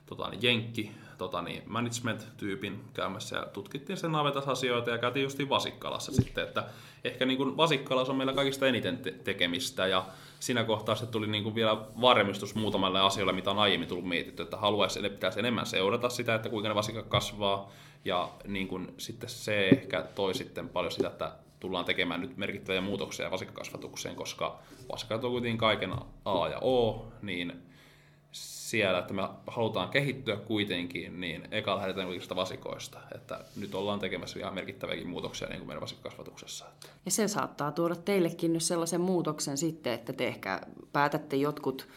tota, jenkki tota, niin management-tyypin käymässä ja tutkittiin sen navetasasioita ja käytiin justiin vasikkalassa sitten, että ehkä niin kuin vasikkalassa on meillä kaikista eniten te- tekemistä ja siinä kohtaa sitten tuli niin kuin vielä varmistus muutamalle asioille, mitä on aiemmin tullut mietitty, että haluaisi, pitäisi enemmän seurata sitä, että kuinka ne vasikat kasvaa ja niin kuin sitten se ehkä toi sitten paljon sitä, että tullaan tekemään nyt merkittäviä muutoksia vasikkakasvatukseen, koska vasikat on kuitenkin kaiken A ja O, niin siellä, että me halutaan kehittyä kuitenkin, niin eka lähdetään kuitenkin vasikoista. Että nyt ollaan tekemässä ihan merkittäviäkin muutoksia niin kuin meidän vasikkakasvatuksessa. Ja se saattaa tuoda teillekin nyt sellaisen muutoksen sitten, että te ehkä päätätte jotkut,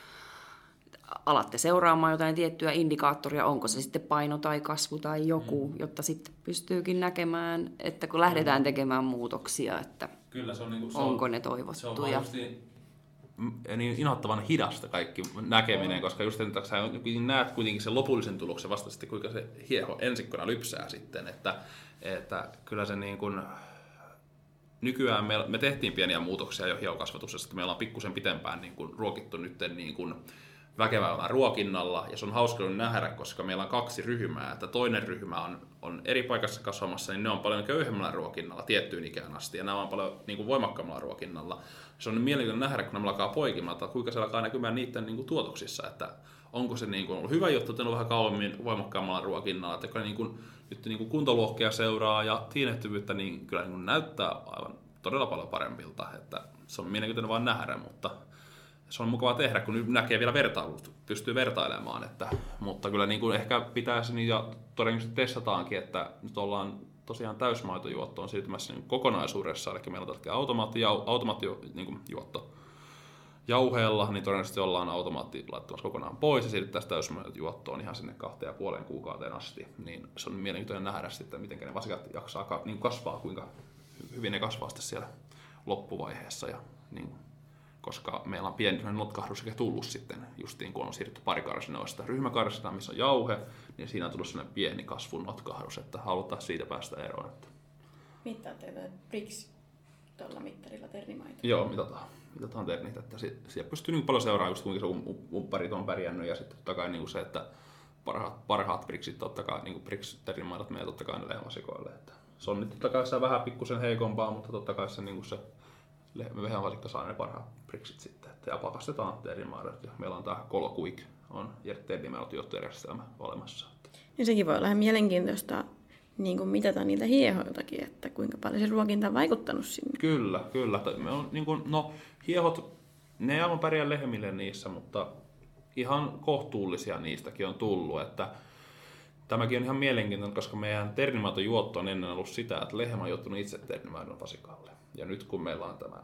alatte seuraamaan jotain tiettyä indikaattoria, onko se sitten paino tai kasvu tai joku, mm. jotta sitten pystyykin näkemään, että kun lähdetään tekemään muutoksia, että kyllä se on niin kuin, se onko on, ne toivottuja. Niin inhottavan hidasta kaikki näkeminen, koska just että sä näet kuitenkin sen lopullisen tuloksen vasta sitten, kuinka se hieho ensikkona lypsää sitten, että, että kyllä se niin kuin nykyään me, me tehtiin pieniä muutoksia jo hiehokasvatuksessa, että me ollaan pikkusen pitempään niin kuin ruokittu nyt niin kuin väkevällä ruokinnalla, ja se on hauska nähdä, koska meillä on kaksi ryhmää, että toinen ryhmä on, on eri paikassa kasvamassa, niin ne on paljon köyhemmällä ruokinnalla tiettyyn ikään asti, ja nämä on paljon niin kuin voimakkaammalla ruokinnalla. Se on mielenkiintoinen nähdä, kun nämä alkaa poikimaan, että kuinka se alkaa näkymään niiden niin kuin tuotoksissa, että onko se niin kuin ollut hyvä juttu, että ne on vähän kauemmin voimakkaammalla ruokinnalla, että kun ne niin kuin, nyt niin kuin kuntoluokkia seuraa ja tiinehtyvyyttä, niin kyllä niin kuin näyttää aivan todella paljon paremmilta, että se on mielenkiintoinen vaan nähdä, mutta se on mukava tehdä, kun näkee vielä vertailut, pystyy vertailemaan, että, mutta kyllä niin kuin ehkä pitäisi, ja todennäköisesti testataankin, että nyt ollaan tosiaan täysmaitojuotto on siirtymässä niin kokonaisuudessa, eli meillä on tällä automaattijuotto jauheella, niin todennäköisesti ollaan automaatti laittamassa kokonaan pois ja siirryttäisiin täysmaitojuottoon ihan sinne kahteen ja puoleen kuukauteen asti. Niin se on mielenkiintoinen nähdä sitten, miten ne vasikat jaksaa niin kasvaa, kuinka hyvin ne kasvaa sitten siellä loppuvaiheessa. Ja, niin, koska meillä on pieni notkahdus tullut sitten, justiin kun on siirrytty parikarsinnoista ryhmäkarsinaan, missä on jauhe, niin siinä on tullut sellainen pieni kasvun notkahdus, että halutaan siitä päästä eroon. Mittaatte P R I X tuolla mittarilla ternimaita? Joo, mitataan, mitataan ternit. Että siellä pystyy niin paljon seuraamaan, just kuinka se umparit on pärjännyt, ja sitten totta kai niin se, että parhaat, parhaat P R I Xit, totta kai niin P R I X-ternimaidat menee totta kai näille vasikoille. Että se on nyt totta kai se vähän pikkusen heikompaa, mutta totta kai se, niin se vähän vasikka saa ne parhaat P R I Xit sitten. Ja pakastetaan ternimaidat, ja meillä on tämä Kolokuik, on ternimaidotjuottojärjestelmä olemassa. Ja sekin voi olla ihan mielenkiintoista niin mitata niitä hiehoiltakin, että kuinka paljon se ruokinta on vaikuttanut sinne. Kyllä, kyllä. Me on, niin kuin, no, hiehot, ne ei aivan pärjää lehmille niissä, mutta ihan kohtuullisia niistäkin on tullut. Että tämäkin on ihan mielenkiintoinen, koska meidän ternimaitojuotto on ennen ollut sitä, että lehmä on joutunut itse ternimaidon vasikalle. Ja nyt kun meillä on tämä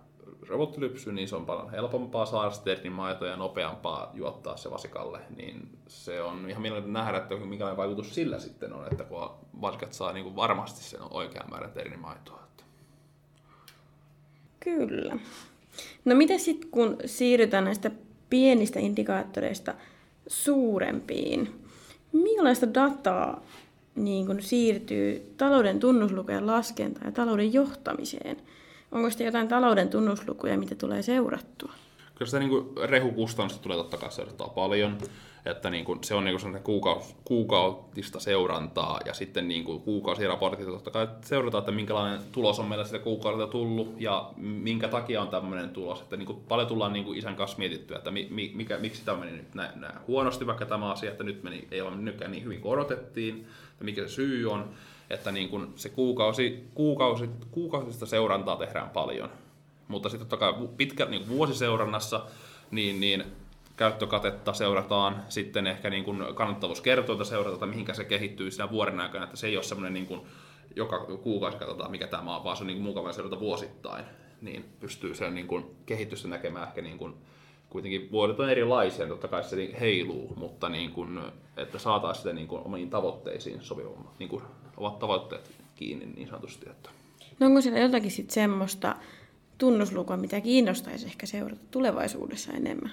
robottilypsy, niin se on paljon helpompaa saada ternimaitoa ja nopeampaa juottaa se vasikalle. Niin se on ihan mielenkiintoinen nähdä, että minkälainen vaikutus sillä sitten on, että kun vasikat saa niin kuin varmasti sen oikean määrän ternimaitoa. Kyllä. No miten sitten kun siirrytään näistä pienistä indikaattoreista suurempiin, millaista dataa niin kun siirtyy talouden tunnuslukujen laskentaan ja talouden johtamiseen? Onko sitten jotain talouden tunnuslukuja, mitä tulee seurattua? Kyllä sitä niin rehukustannusta tulee totta kai seurattua paljon. Että niin kuin, se on niin kuin kuukaus, kuukautista seurantaa ja sitten niin kuin kuukausiraportit totta kai seurataan, että minkälainen tulos on meillä sitä kuukaudelta tullut ja minkä takia on tämmöinen tulos. Että niin kuin, paljon tullaan niin kuin isän kanssa mietittyä, että mi, mikä, miksi tämä meni nyt näin, näin huonosti, vaikka tämä asia, että nyt meni, ei ole mennytkään niin hyvin kuin odotettiin, että mikä se syy on. Että niin kuin se kuukausi, kuukausi, kuukausista seurantaa tehdään paljon, mutta sitten totta kai pitkä niin kuin vuosiseurannassa niin, niin käyttökatetta seurataan, sitten ehkä niin kuin kannattavuuskertointa seurataan, mihinkä se kehittyy siinä vuoden aikana, että se ei ole semmoinen niin kuin joka kuukausi katsotaan, mikä tämä on, vaan se on niin kuin mukavaa seurata vuosittain, niin pystyy sen niin kuin kehitystä näkemään ehkä niin kuin kuitenkin vuodet on erilaisia, totta kai se heiluu, mutta niin kuin, että saataisiin sitä niin kuin omiin tavoitteisiin sopivammat, niin kuin ovat tavoitteet kiinni niin sanotusti. Että. No onko siellä jotakin sitten semmoista tunnuslukua, mitä kiinnostaisi ehkä seurata tulevaisuudessa enemmän?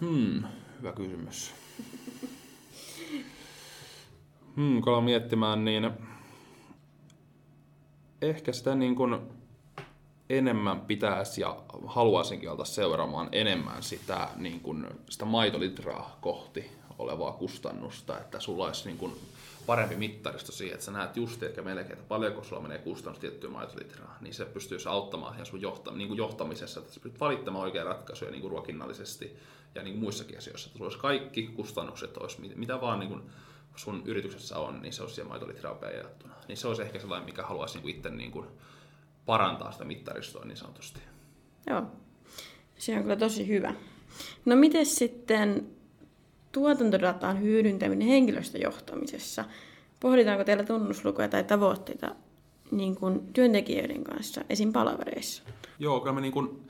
Hmm, hyvä kysymys. Hmm, kun aloin miettimään, niin ehkä sitä niin kuin enemmän pitäisi ja haluaisinkin alta seuraamaan enemmän sitä, niin kuin, sitä maitolitraa kohti olevaa kustannusta, että sulla olisi niin kuin parempi mittaristo siihen, että sä näet just ehkä melkein, että paljonko sulla menee kustannus tiettyä maitolitraa, niin se pystyisi auttamaan ihan sun johtam- niin kuin johtamisessa, että sä pystyt valittamaan oikea ratkaisuja niin kuin ruokinnallisesti ja niin kuin muissakin asioissa, että sulla olisi kaikki kustannukset, olisi mitä vaan niin kuin sun yrityksessä on, niin se olisi siellä maitolitraa jaettuna. Niin se olisi ehkä sellainen, mikä haluaisi niin kuin itse niin kuin parantaa sitä mittaristoa niin sanotusti. Joo, se on kyllä tosi hyvä. No miten sitten tuotantodatan hyödyntäminen henkilöstöjohtamisessa? Pohditaanko teillä tunnuslukuja tai tavoitteita niin kuin työntekijöiden kanssa, esim. Palavereissa? Joo, kyllä me, niin kuin,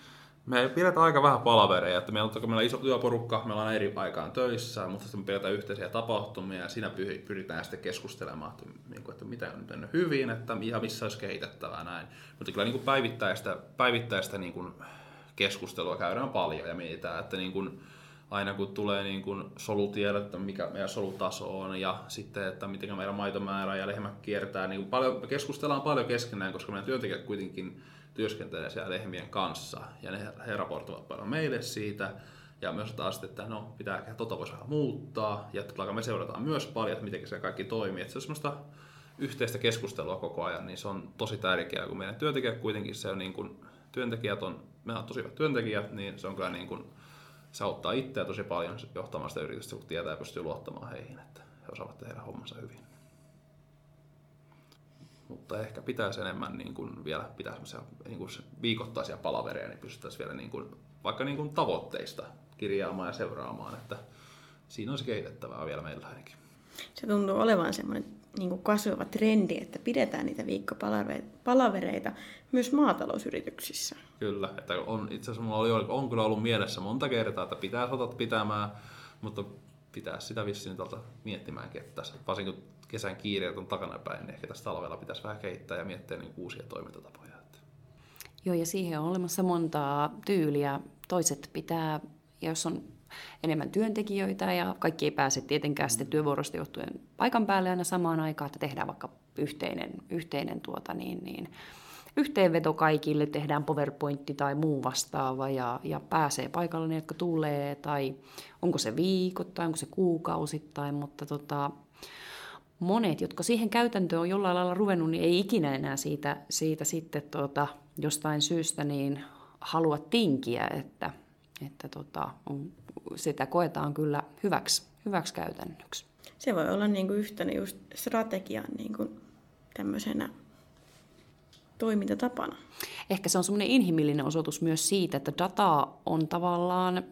me pidetään aika vähän palavereja. Että meillä, on, meillä on iso työporukka, me ollaan eri aikaan töissä, mutta sitten me pidetään yhteisiä tapahtumia ja siinä pyritään sitten keskustelemaan, että, niin kuin, että mitä on nyt mennyt hyvin että, ja missä olisi kehitettävää näin. Mutta kyllä niin kuin päivittäistä, päivittäistä niin kuin keskustelua käydään paljon ja mietitään, että niin kuin, aina kun tulee niin kun solutiedot, että mikä meidän solutaso on ja sitten, että miten meidän maitomäärä ja lehmä kiertää. Niin paljon, me keskustellaan paljon keskenään, koska meidän työntekijät kuitenkin työskentelee siellä lehmien kanssa. Ja ne, he raportoivat paljon meille siitä. Ja myös taas, että no, pitää ehkä tota voisi vähän muuttaa. Ja totta kai me seurataan myös paljon, että miten se kaikki toimii. Että se on semmoista yhteistä keskustelua koko ajan, niin se on tosi tärkeää. Kun meidän työntekijät kuitenkin, se on niin kun, työntekijät on, meillä on tosi hyvät työntekijät, niin se on kyllä niin kun, se auttaa itseä tosi paljon johtamaan sitä yritystä, kun tietää ja pystyy luottamaan heihin, että he osaavat tehdä hommansa hyvin. Mutta ehkä pitäisi enemmän niin kuin vielä pitää niin kuin viikoittaisia palavereja, niin pystyttäisiin vielä niin kuin, vaikka niin kuin tavoitteista kirjaamaan ja seuraamaan, että siinä on se kehitettävää vielä meillä ainakin. Se tuntuu olevan semmoinen niin kuin kasvava trendi, että pidetään niitä viikkopalavereita myös maatalousyrityksissä. Kyllä, että on, itse asiassa minulla oli, on kyllä ollut mielessä monta kertaa, että pitää sotat pitämään, mutta pitää sitä vissiin tältä miettimäänkin, että tässä, varsinkin kun kesän kiireet on takanapäin, niin ehkä tässä talvella pitäisi vähän kehittää ja miettiä niin uusia toimintatapoja. Joo, ja siihen on olemassa montaa tyyliä. Toiset pitää, ja jos on enemmän työntekijöitä ja kaikki ei pääse tietenkään sitten työvuorosta johtuen paikan päälle aina samaan aikaan, että tehdään vaikka yhteinen, yhteinen tuota niin, niin, yhteenveto kaikille, tehdään PowerPointti tai muu vastaava ja, ja pääsee paikalle ne, jotka tulee, tai onko se viikot tai onko se kuukausittain, mutta tota, monet, jotka siihen käytäntöön on jollain lailla ruvennut, niin ei ikinä enää siitä, siitä sitten tuota, jostain syystä niin halua tinkiä, että, että tota, on, sitä koetaan kyllä hyväksi, hyväksi käytännöksi. Se voi olla niin kuin yhtenä just strategian niin kuin tämmöisenä toimintatapana. Ehkä se on semmoinen inhimillinen osoitus myös siitä, että data on tavallaan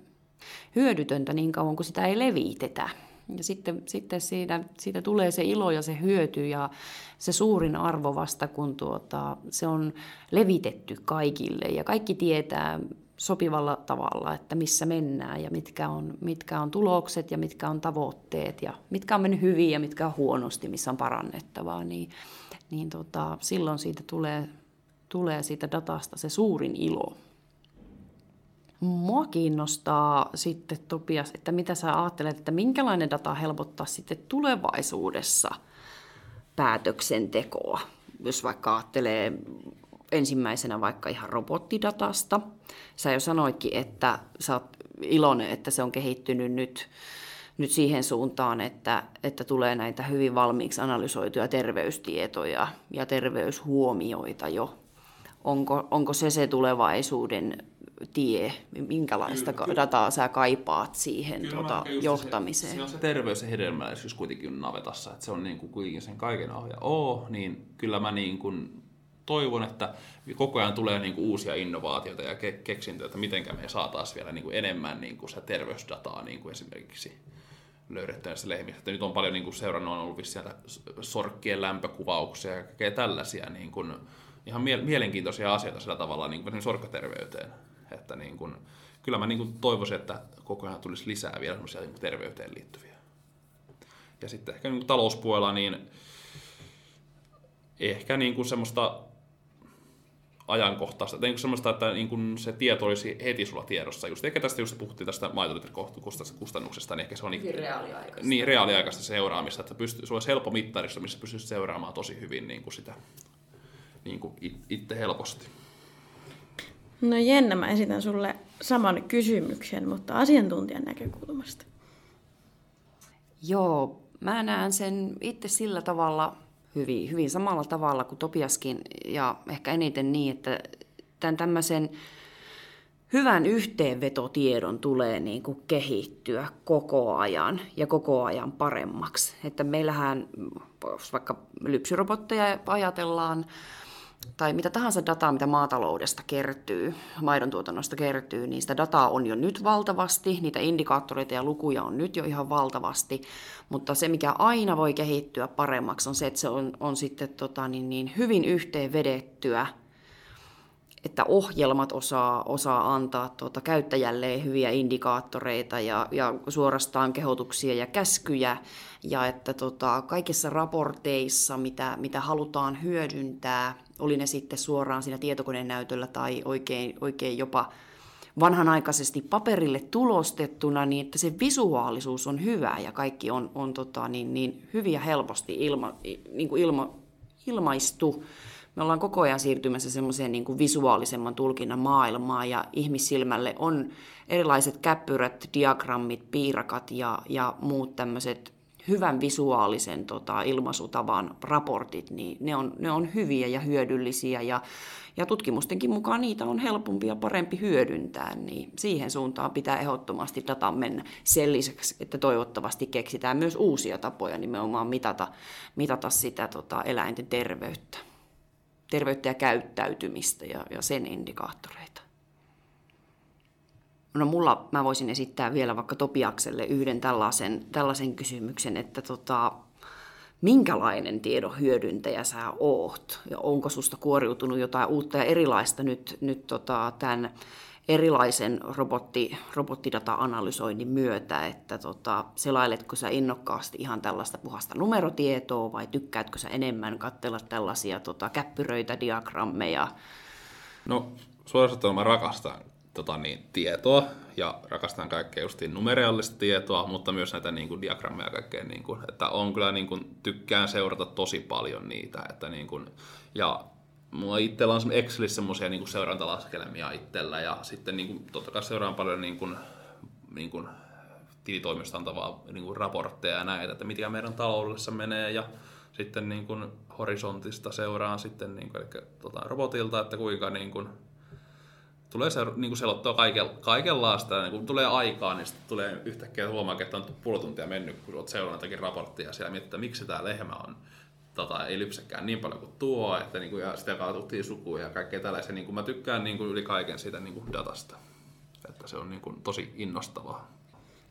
hyödytöntä niin kauan kuin sitä ei levitetä. Ja sitten, sitten siitä, siitä tulee se ilo ja se hyöty ja se suurin arvo vasta, kun tuota, se on levitetty kaikille. Ja kaikki tietää sopivalla tavalla, että missä mennään ja mitkä on, mitkä on tulokset ja mitkä on tavoitteet ja mitkä on mennyt hyvin ja mitkä on huonosti, missä on parannettavaa. Niin, niin tota, silloin siitä tulee, tulee siitä datasta se suurin ilo. Mua kiinnostaa sitten, Topias, että mitä sä ajattelet, että minkälainen data helpottaa sitten tulevaisuudessa päätöksentekoa. Jos vaikka ajattelee ensimmäisenä vaikka ihan robottidatasta. Sä jo sanoitkin, että sä oot iloinen, että se on kehittynyt nyt, nyt siihen suuntaan, että, että tulee näitä hyvin valmiiksi analysoituja terveystietoja ja terveyshuomioita jo. Onko, onko se se tulevaisuuden tie, minkälaista kyllä, dataa sä kaipaat siihen kyllä, tuota, johtamiseen? Se, se on se terveys ja hedelmällisyys kuitenkin navetassa, että se on niin kuin kuitenkin sen kaiken A ja O, niin kyllä mä niin kuin toivon, että koko ajan tulee niin kuin uusia innovaatioita ja ke- keksintöjä, että mitenkä me saataisiin vielä niin kuin enemmän niin kuin se terveysdataa niin kuin esimerkiksi löydettyä näistä lehmistä. Että nyt on paljon niin kuin seurannut, on ollut sieltä sorkkien lämpökuvauksia ja kaikkea tällaisia niin kuin ihan mielenkiintoisia asioita sillä tavalla niin kuin sorkkaterveyteen. Että niin kun, kyllä mä niin kun toivoisin, että koko ajan tulisi lisää vielä semmoisia niin kun terveyteen liittyviä. Ja sitten ehkä niin kun talouspuolella niin ehkä niin kun semmoista ajankohtaista, niin kun semmoista, että niin kun se tieto olisi heti sulla tiedossa. Just, ehkä tästä just puhuttiin tästä maitoliterkustannuksesta, niin ehkä se on niin, reaaliaikaista. Niin, reaaliaikaista seuraamista, että pystyy, se olisi helppo mittaristo, missä pystyy seuraamaan tosi hyvin niin kun sitä niin kun it, itse helposti. No Jenna, mä esitän sulle saman kysymyksen, mutta asiantuntijan näkökulmasta. Joo, mä näen sen itse sillä tavalla hyvin, hyvin samalla tavalla kuin Topiaskin ja ehkä eniten niin, että tämän tämmöisen hyvän yhteenvetotiedon tulee niin kuin kehittyä koko ajan ja koko ajan paremmaksi. Että meillähän, jos vaikka lypsyrobotteja ajatellaan, tai mitä tahansa dataa, mitä maataloudesta kertyy, maidontuotannosta kertyy, niin sitä dataa on jo nyt valtavasti, niitä indikaattoreita ja lukuja on nyt jo ihan valtavasti, mutta se, mikä aina voi kehittyä paremmaksi, on se, että se on, on sitten tota, niin, niin hyvin yhteenvedettyä, että ohjelmat osaa, osaa antaa tuota, käyttäjälleen hyviä indikaattoreita ja, ja suorastaan kehotuksia ja käskyjä, ja että tota, kaikissa raporteissa, mitä, mitä halutaan hyödyntää, oli ne sitten suoraan siinä tietokoneen näytöllä tai oikein, oikein jopa vanhanaikaisesti paperille tulostettuna, niin että se visuaalisuus on hyvä ja kaikki on, on tota, niin, niin hyviä helposti ilma, niin kuin ilma, ilmaistu. Me ollaan koko ajan siirtymässä semmoiseen niin kuin visuaalisemman tulkinnan maailmaan ja ihmissilmälle on erilaiset käppyrät, diagrammit, piirakat ja, ja muut tämmöiset hyvän visuaalisen tota, ilmaisutavan raportit, niin ne on, ne on hyviä ja hyödyllisiä ja, ja tutkimustenkin mukaan niitä on helpompi ja parempi hyödyntää, niin siihen suuntaan pitää ehdottomasti datan mennä sen lisäksi, että toivottavasti keksitään myös uusia tapoja nimenomaan mitata, mitata sitä tota, eläinten terveyttä, terveyttä ja käyttäytymistä ja, ja sen indikaattoreita. No mulla mä voisin esittää vielä vaikka Topiakselle yhden tällaisen, tällaisen kysymyksen, että tota, minkälainen tiedon hyödyntäjä sä oot, ja onko susta kuoriutunut jotain uutta ja erilaista nyt, nyt tota, tämän erilaisen robotti, robottidata-analysoinnin myötä, että tota, selailetko sä innokkaasti ihan tällaista puhasta numerotietoa, vai tykkäätkö sä enemmän katsella tällaisia tota, käppyröitä, diagrammeja? No suoraan sanottuna mä rakastan tota, niin, tietoa, ja rakastan kaikkea justiin numereallista tietoa, mutta myös näitä niin kuin, diagrammeja ja kaikkea, niin kuin, että on kyllä niin kuin, tykkään seurata tosi paljon niitä, että niin kuin, ja mulla itsellä on Excelissä semmoisia niin seurantalaskelmia itsellä, ja sitten niin kuin, totta kai seuraan paljon niin kuin, niin kuin, tilitoimista antavaa niin kuin, raportteja ja näitä, että mitä meidän taloudessa menee, ja sitten niin kuin, horisontista seuraan sitten, niin kuin, eli, tota, robotilta, että kuinka niin kuin, tulee se, niin kuin selottua kaikenlaista, ja kun tulee aikaa, niin tulee yhtäkkiä huomaa, että on puoli tuntia mennyt, kun olet seurannut jotakin raporttia siellä, miettii, että miksi tämä lehmä on, tota, ei lypsäkään niin paljon kuin tuo, että, niin kuin, ja sitä kaatuttiin sukuun ja kaikkea tällaisia. Niin kuin, mä tykkään niin kuin, yli kaiken siitä niin kuin datasta, että se on niin kuin, tosi innostavaa.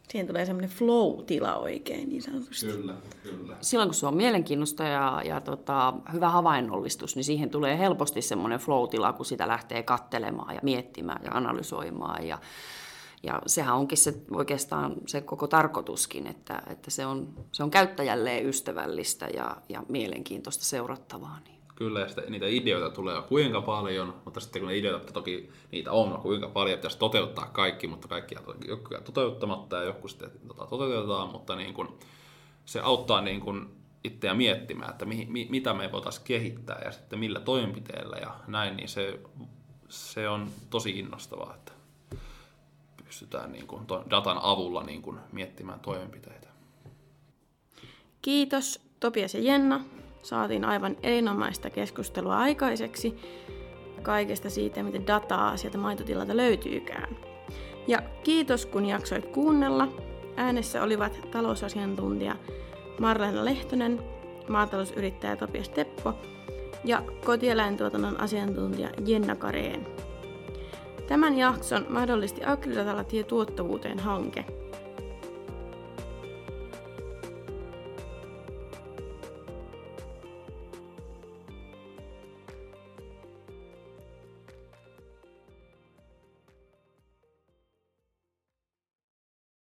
Siihen tulee semmoinen flow-tila oikein niin sanotusti. Kyllä, kyllä. Silloin kun se on mielenkiinnosta ja, ja tota, hyvä havainnollistus, niin siihen tulee helposti semmoinen flow-tila, kun sitä lähtee katselemaan ja miettimään ja analysoimaan. Ja, ja sehän onkin se, oikeastaan se koko tarkoituskin, että, että se, on, se on käyttäjälleen ystävällistä ja, ja mielenkiintoista seurattavaa. Niin. Kyllä, ja niitä ideoita tulee kuinka paljon, mutta sitten kun ne ideoita toki niitä on, kuinka paljon pitäisi toteuttaa kaikki, mutta kaikki on toteuttamatta ja joku sitten tota, toteutetaan, mutta niin kun, se auttaa niin kun itseä miettimään, että mi, mi, mitä me voitaisiin kehittää ja sitten millä toimenpiteellä ja näin, niin se, se on tosi innostavaa, että pystytään niin kun, datan avulla niin kun, miettimään toimenpiteitä. Kiitos Topias ja Jenna. Saatiin aivan erinomaista keskustelua aikaiseksi kaikesta siitä, miten dataa sieltä maitotilalta löytyykään. Ja kiitos, kun jaksoit kuunnella. Äänessä olivat talousasiantuntija Marleena Lehtonen, maatalousyrittäjä Topias Teppo ja kotieläintuotannon asiantuntija Jenna Karén. Tämän jakson mahdollisti Agridatalla tie tuottavuuteen -hanke.